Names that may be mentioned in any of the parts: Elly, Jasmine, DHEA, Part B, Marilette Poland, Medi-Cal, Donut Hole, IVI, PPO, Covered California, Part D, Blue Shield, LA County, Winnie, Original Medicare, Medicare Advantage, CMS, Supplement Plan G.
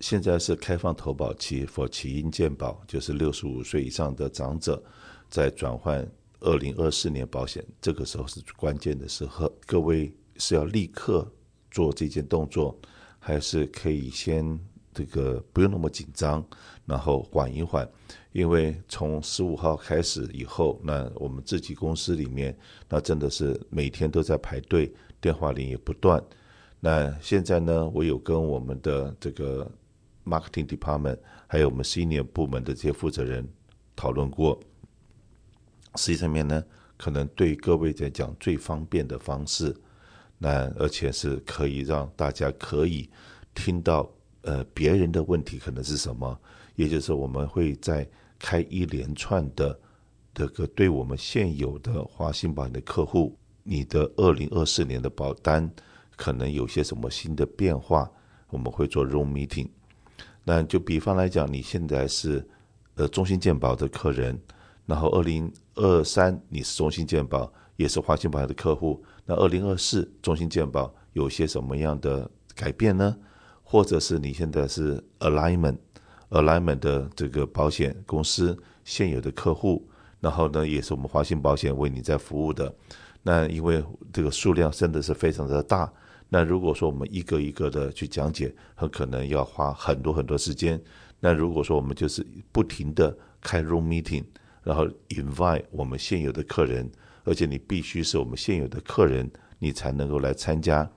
现在是开放投保期 for 起因健保，就是65岁以上的长者在转换2024年保险，这个时候是关键的时候。各位是要立刻做这件动作，还是可以先这个不用那么紧张，然后缓一缓？因为从15号开始以后，那我们自己公司里面那真的是每天都在排队，电话铃也不断。那现在呢，我有跟我们的这个 marketing department 还有我们 senior 部门的这些负责人讨论过，实际上面呢，可能对各位来讲最方便的方式，那而且是可以让大家可以听到别人的问题可能是什么，也就是我们会在开一连串的这个对我们现有的华信保险的客户，你的2024年的保单可能有些什么新的变化，我们会做 room meeting。 那就比方来讲，你现在是中信健保的客人，然后2023你是中信健保也是华信保险的客户，那2024中信健保有些什么样的改变呢？或者是你现在是 alignment 的这个保险公司现有的客户，然后呢也是我们华信保险为你在服务的，那因为这个数量真的是非常的大，那如果说我们一个一个的去讲解，很可能要花很多很多时间。那如果说我们就是不停的开 room meeting， 然后 invite 我们现有的客人，而且你必须是我们现有的客人你才能够来参加。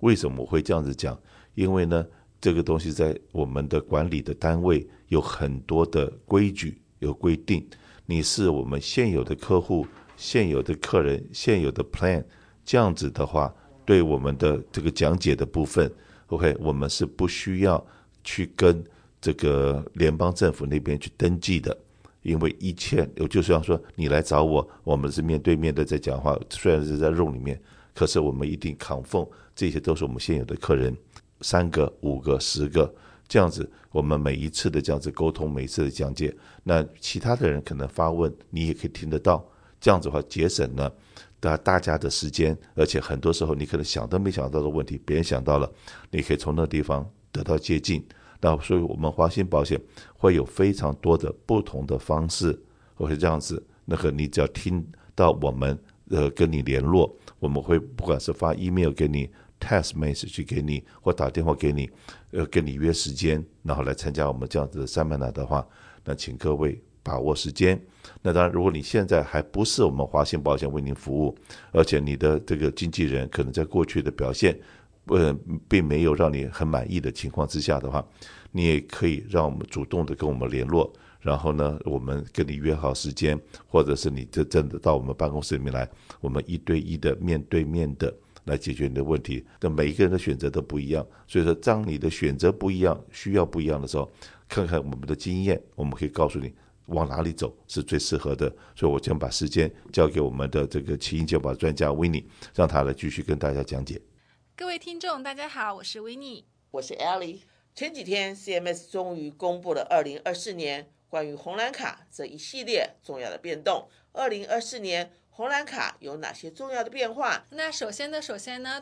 为什么我会这样子讲？因为呢这个东西在我们的管理的单位有很多的规矩有规定，你是我们现有的客户现有的客人现有的 plan， 这样子的话对我们的这个讲解的部分 OK， 我们是不需要去跟这个联邦政府那边去登记的，因为一切就是要说你来找我，我们是面对面的在讲话，虽然是在 room 里面，可是我们一定 confirm 这些都是我们现有的客人，3个5个10个这样子，我们每一次的这样子沟通，每一次的讲解，那其他的人可能发问你也可以听得到，这样子的话节省了大家的时间，而且很多时候你可能想都没想到的问题别人想到了，你可以从那地方得到接近。那所以我们华信保险会有非常多的不同的方式，或是这样子，那个你只要听到我们跟你联络，我们会不管是发 email 给你 text message 给你，或打电话给你跟你约时间，然后来参加我们这样子的 seminar 的话，那请各位把握时间。那当然如果你现在还不是我们华信保险为您服务，而且你的这个经纪人可能在过去的表现并没有让你很满意的情况之下的话，你也可以让我们主动的跟我们联络，然后呢我们跟你约好时间，或者是你真的到我们办公室里面来，我们一对一的面对面的来解决你的问题。那每一个人的选择都不一样，所以说当你的选择不一样需要不一样的时候，看看我们的经验，我们可以告诉你往哪里走是最适合的。所以我将把时间交给我们的这个起因健保专家 Winnie， 让他来继续跟大家讲解。各位听众大家好，我是 Winnie， 我是 Elly。 前几天 CMS 终于公布了2024年关于红蓝卡这一系列重要的变动。2024年红蓝卡有哪些重要的变化？那首先呢，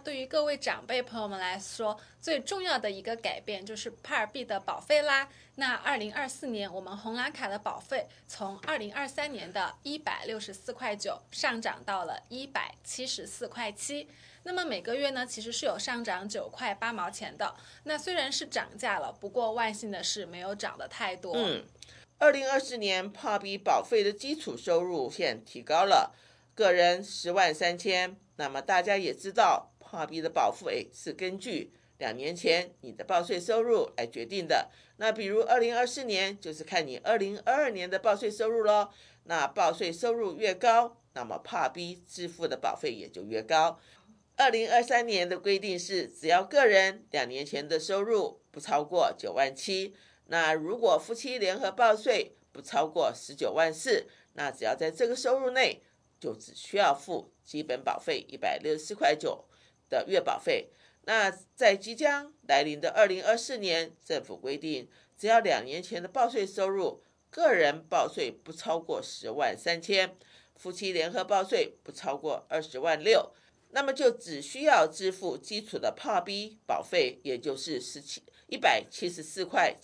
对于各位长辈朋友们来说，最重要的一个改变就是帕尔 B 的保费啦。那2024年我们红蓝卡的保费从2023年的164.9上涨到了174.7，那么每个月呢其实是有上涨9.8元的。那虽然是涨价了，不过万幸的是没有涨得太多。2024年帕尔 B 保费的基础收入现提高了，个人103000。那么大家也知道，帕尔 B 的保费是根据2年前你的报税收入来决定的。那比如2024年就是看你2022年的报税收入咯。那报税收入越高，那么帕尔 B 支付的保费也就越高。2023年的规定是，只要个人2年前的收入不超过97000，那如果夫妻联合报税不超过19.4万，那只要在这个收入内，就只需要付基本保费164.9的月保费。那在即将来临的2024年，政府规定，只要2年前的报税收入，个人报税不超过103000，夫妻联合报税不超过20.6万，那么就只需要支付基础的帕尔 B 保费，也就是174.7块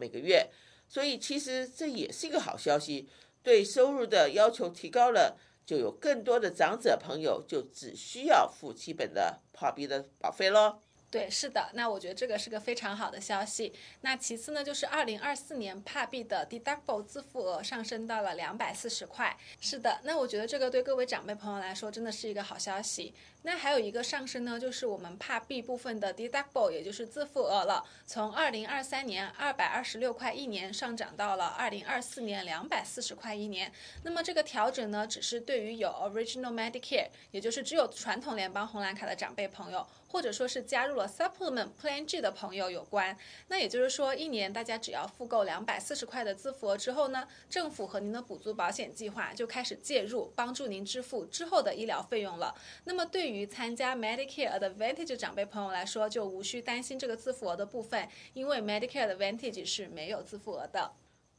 每个月。所以其实这也是一个好消息，对收入的要求提高了，就有更多的长者朋友就只需要付基本的跑比的保费咯。对，是的，那我觉得这个是个非常好的消息。那其次呢，就是2024年帕币的 deductible 自付额上升到了240块。是的，那我觉得这个对各位长辈朋友来说真的是一个好消息。那还有一个上升呢，就是我们帕币部分的 deductible 也就是自付额了，从2023年226块一年上涨到了2024年240块一年。那么这个调整呢，只是对于有 Original Medicare 也就是只有传统联邦红蓝卡的长辈朋友，或者说是加入了 Supplement Plan G 的朋友有关。那也就是说，一年大家只要付够240块的自付额之后呢，政府和您的补足保险计划就开始介入，帮助您支付之后的医疗费用了。那么对于参加 Medicare Advantage 的长辈朋友来说，就无需担心这个自付额的部分，因为 Medicare Advantage 是没有自付额的。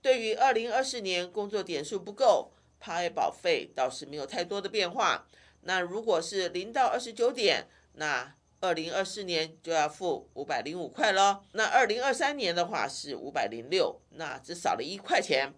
对于2020年工作点数不够，趴位保费倒是没有太多的变化。那如果是0到29点，那2024年就要付505块了，那2023年的话是506，那只少了1块钱。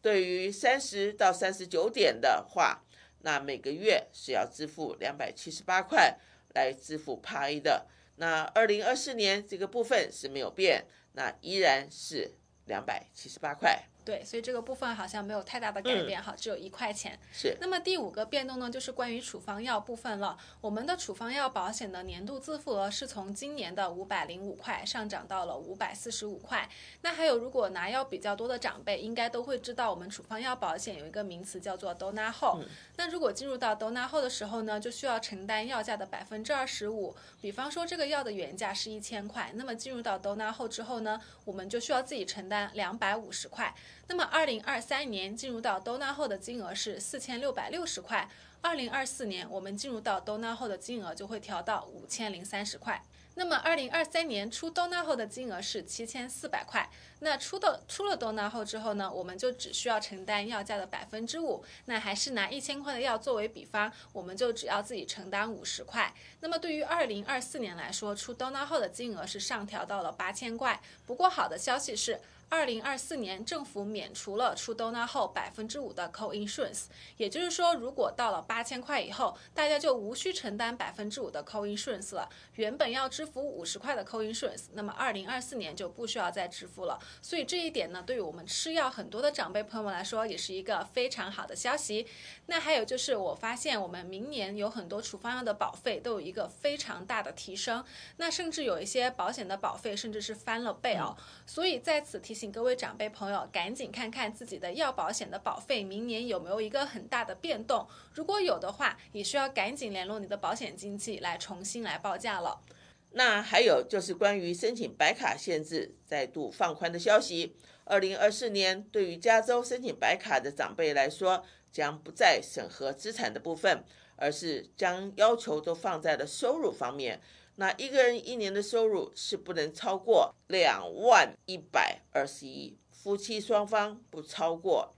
对于30到39点的话，那每个月是要支付278块来支付趴一的。那2024年这个部分是没有变，那依然是278块。对，所以这个部分好像没有太大的改变哈，只有1块钱。是。那么第5个变动呢，就是关于处方药部分了。我们的处方药保险的年度自付额是从今年的505块上涨到了545块。那还有，如果拿药比较多的长辈，应该都会知道我们处方药保险有一个名词叫做 Donut Hole。那如果进入到 Donut Hole 的时候呢，就需要承担药价的25%。比方说这个药的原价是1000块，那么进入到 Donut Hole 之后呢，我们就需要自己承担250块。那么2023年进入到 Donut Hole 的金额是4660块，2024年我们进入到 Donut Hole 的金额就会调到5030块。那么2023年出 Donut Hole 的金额是7400块。那出了 Donut Hole 之后呢，我们就只需要承担药价的5%。那还是拿1000块的药作为比方，我们就只要自己承担50块。那么对于2024年来说，出 Donut Hole 的金额是上调到了8000块。不过好的消息是，2024年政府免除了出 Donut 后5%的 co-insurance， 也就是说，如果到了8000块以后，大家就无需承担5%的 co-insurance 了。原本要支付50块的 co-insurance， 那么2024年就不需要再支付了。所以这一点呢，对于我们吃药很多的长辈朋友们来说，也是一个非常好的消息。那还有就是，我发现我们明年有很多处方药的保费都有一个非常大的提升，那甚至有一些保险的保费甚至是翻了倍哦。所以在此提醒各位长辈朋友，赶紧看看自己的药保险的保费明年有没有一个很大的变动，如果有的话，也需要赶紧联络你的保险经纪来重新来报价了。那还有就是关于申请白卡限制再度放宽的消息，2024年对于加州申请白卡的长辈来说，将不再审核资产的部分，而是将要求都放在了收入方面。那一个人一年的收入是不能超过2,121，夫妻双方不超过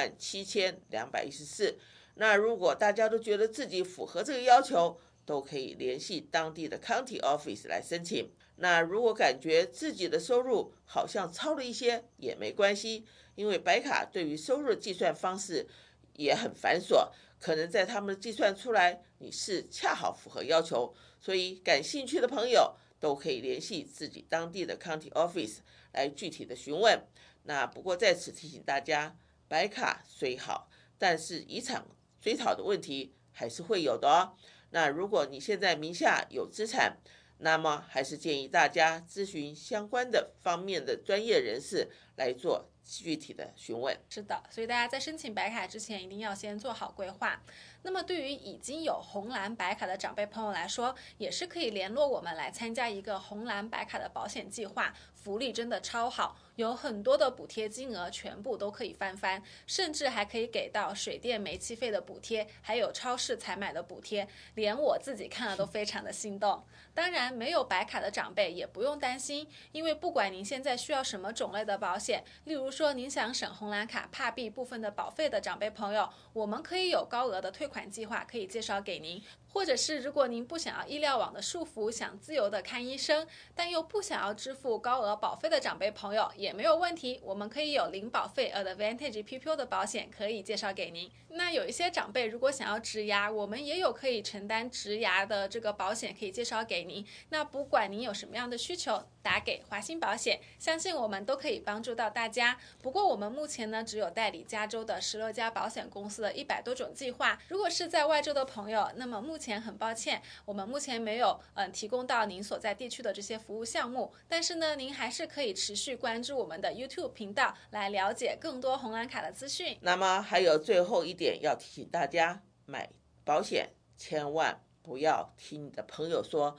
27214。那如果大家都觉得自己符合这个要求，都可以联系当地的 County Office 来申请。那如果感觉自己的收入好像超了一些也没关系，因为白卡对于收入的计算方式也很繁琐，可能在他们计算出来你是恰好符合要求，所以感兴趣的朋友都可以联系自己当地的 County Office 来具体的询问。那不过在此提醒大家，白卡虽好，但是遗产追讨的问题还是会有的哦。那如果你现在名下有资产，那么还是建议大家咨询相关的方面的专业人士来做具体的询问。是的，所以大家在申请白卡之前一定要先做好规划。那么对于已经有红蓝白卡的长辈朋友来说，也是可以联络我们来参加一个红蓝白卡的保险计划，福利真的超好，有很多的补贴金额全部都可以翻，甚至还可以给到水电煤气费的补贴，还有超市采买的补贴，连我自己看了都非常的心动。当然没有白卡的长辈也不用担心，因为不管您现在需要什么种类的保险，例如说您想省红蓝卡帕币部分的保费的长辈朋友，我们可以有高额的退款计划，可以介绍给您。或者是如果您不想要医疗网的束缚，想自由的看医生，但又不想要支付高额保费的长辈朋友也没有问题，我们可以有零保费 Advantage PPO 的保险可以介绍给您。那有一些长辈如果想要植牙，我们也有可以承担植牙的这个保险可以介绍给您。那不管您有什么样的需求，打给华鑫保险，相信我们都可以帮助到大家。不过我们目前呢只有代理加州的16家保险公司的100多种计划，如果是在外州的朋友，那么目前很抱歉，我们目前没有提供到您所在地区的这些服务项目，但是呢，您还是可以持续关注我们的 YouTube 频道来了解更多红蓝卡的资讯。那么还有最后一点要提醒大家，买保险千万不要听你的朋友说，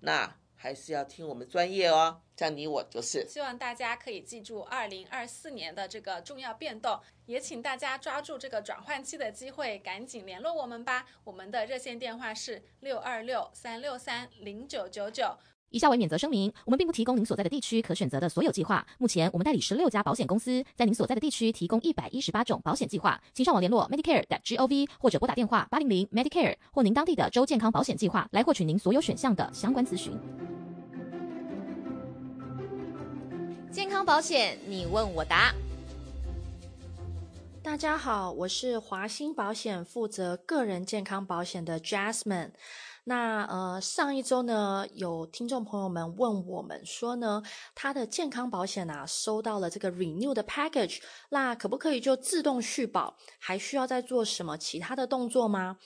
那还是要听我们专业哦，像你我就是。希望大家可以记住2024年的这个重要变动，也请大家抓住这个转换期的机会，赶紧联络我们吧。我们的热线电话是626-363-0999。以下为免责声明，我们并不提供您所在的地区可选择的所有计划。目前我们代理16家保险公司，在您所在的地区提供118种保险计划。请上网联络 medicare.gov 或者拨打电话800 Medicare 或您当地的州健康保险计划来获取您所有选项的相关咨询。健康保险，你问我答。大家好，我是华鑫保险负责个人健康保险的 Jasmine。那上一周呢，有听众朋友们问我们说呢，他的健康保险啊收到了这个 renew 的 package， 那可不可以就自动续保？还需要再做什么其他的动作吗？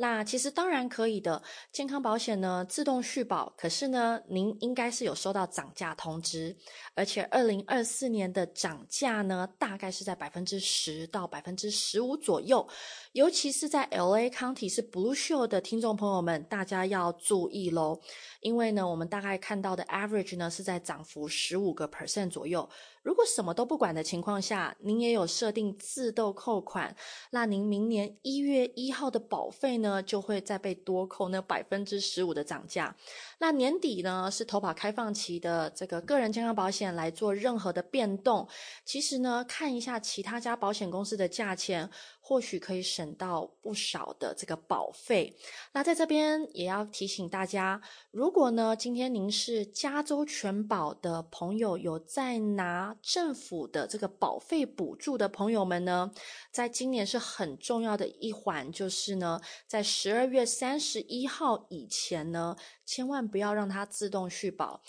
那其实当然可以的，健康保险呢自动续保，可是呢您应该是有收到涨价通知，而且2024年的涨价呢大概是在 10% 到 15% 左右，尤其是在 LA County 是 Blue Shield 的听众朋友们大家要注意咯，因为呢我们大概看到的 average 呢是在涨幅 15% 左右。如果什么都不管的情况下，您也有设定自动扣款，那您明年1月1号的保费呢就会再被多扣那 15% 的涨价。那年底呢是投保开放期的这个个人健康保险来做任何的变动，其实呢看一下其他家保险公司的价钱，或许可以省到不少的这个保费。那在这边也要提醒大家，如果呢今天您是加州全保的朋友，有在拿政府的这个保费补助的朋友们呢，在今年是很重要的一环，就是呢在12月31号以前呢千万不要让它自动续保，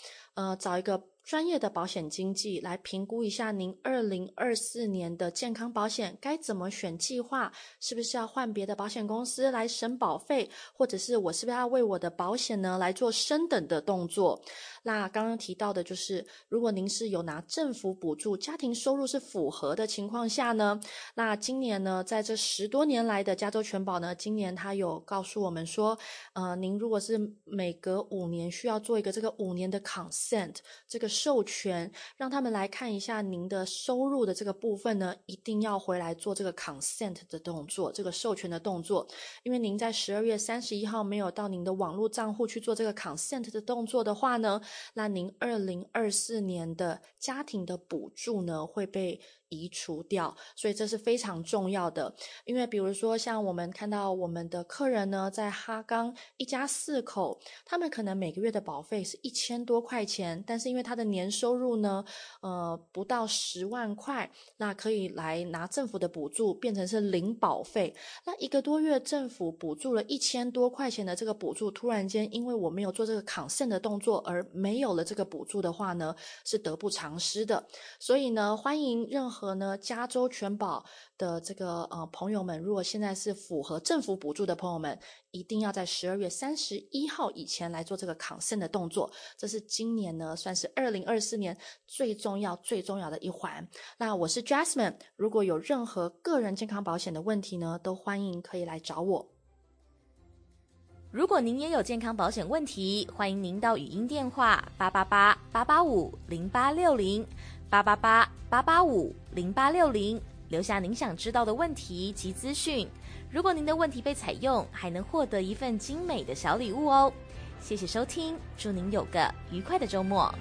找一个专业的保险经纪来评估一下您2024年的健康保险该怎么选计划，是不是要换别的保险公司来省保费，或者是我是不是要为我的保险呢来做升等的动作。那刚刚提到的就是如果您是有拿政府补助，家庭收入是符合的情况下呢，那今年呢在这10多年来的加州全保呢，今年他有告诉我们说您如果是每隔5年需要做一个这个5年的 consent 这个授权，让他们来看一下您的收入的这个部分呢一定要回来做这个 consent 的动作，这个授权的动作，因为您在12月31号没有到您的网络账户去做这个 consent 的动作的话呢，那您2024年的家庭的补助呢会被移除掉，所以这是非常重要的。因为比如说像我们看到我们的客人呢在哈刚一家4口，他们可能每个月的保费是1000多块钱，但是因为他的年收入呢不到10万块，那可以来拿政府的补助，变成是零保费。那1个多月政府补助了1000多块钱的这个补助，突然间因为我没有做这个 consent 的动作而没有了这个补助的话呢，是得不偿失的。所以呢欢迎任何呢加州全保的这个朋友们，如果现在是符合政府补助的朋友们，一定要在12月31号以前来做这个 consent 的动作，这是今年呢算是2024年最重要的一环。那我是 Jasmine， 如果有任何个人健康保险的问题呢，都欢迎可以来找我。如果您也有健康保险问题，欢迎您到语音电话888-885-0860888-885-0860留下您想知道的问题及资讯。如果您的问题被采用，还能获得一份精美的小礼物哦。谢谢收听，祝您有个愉快的周末。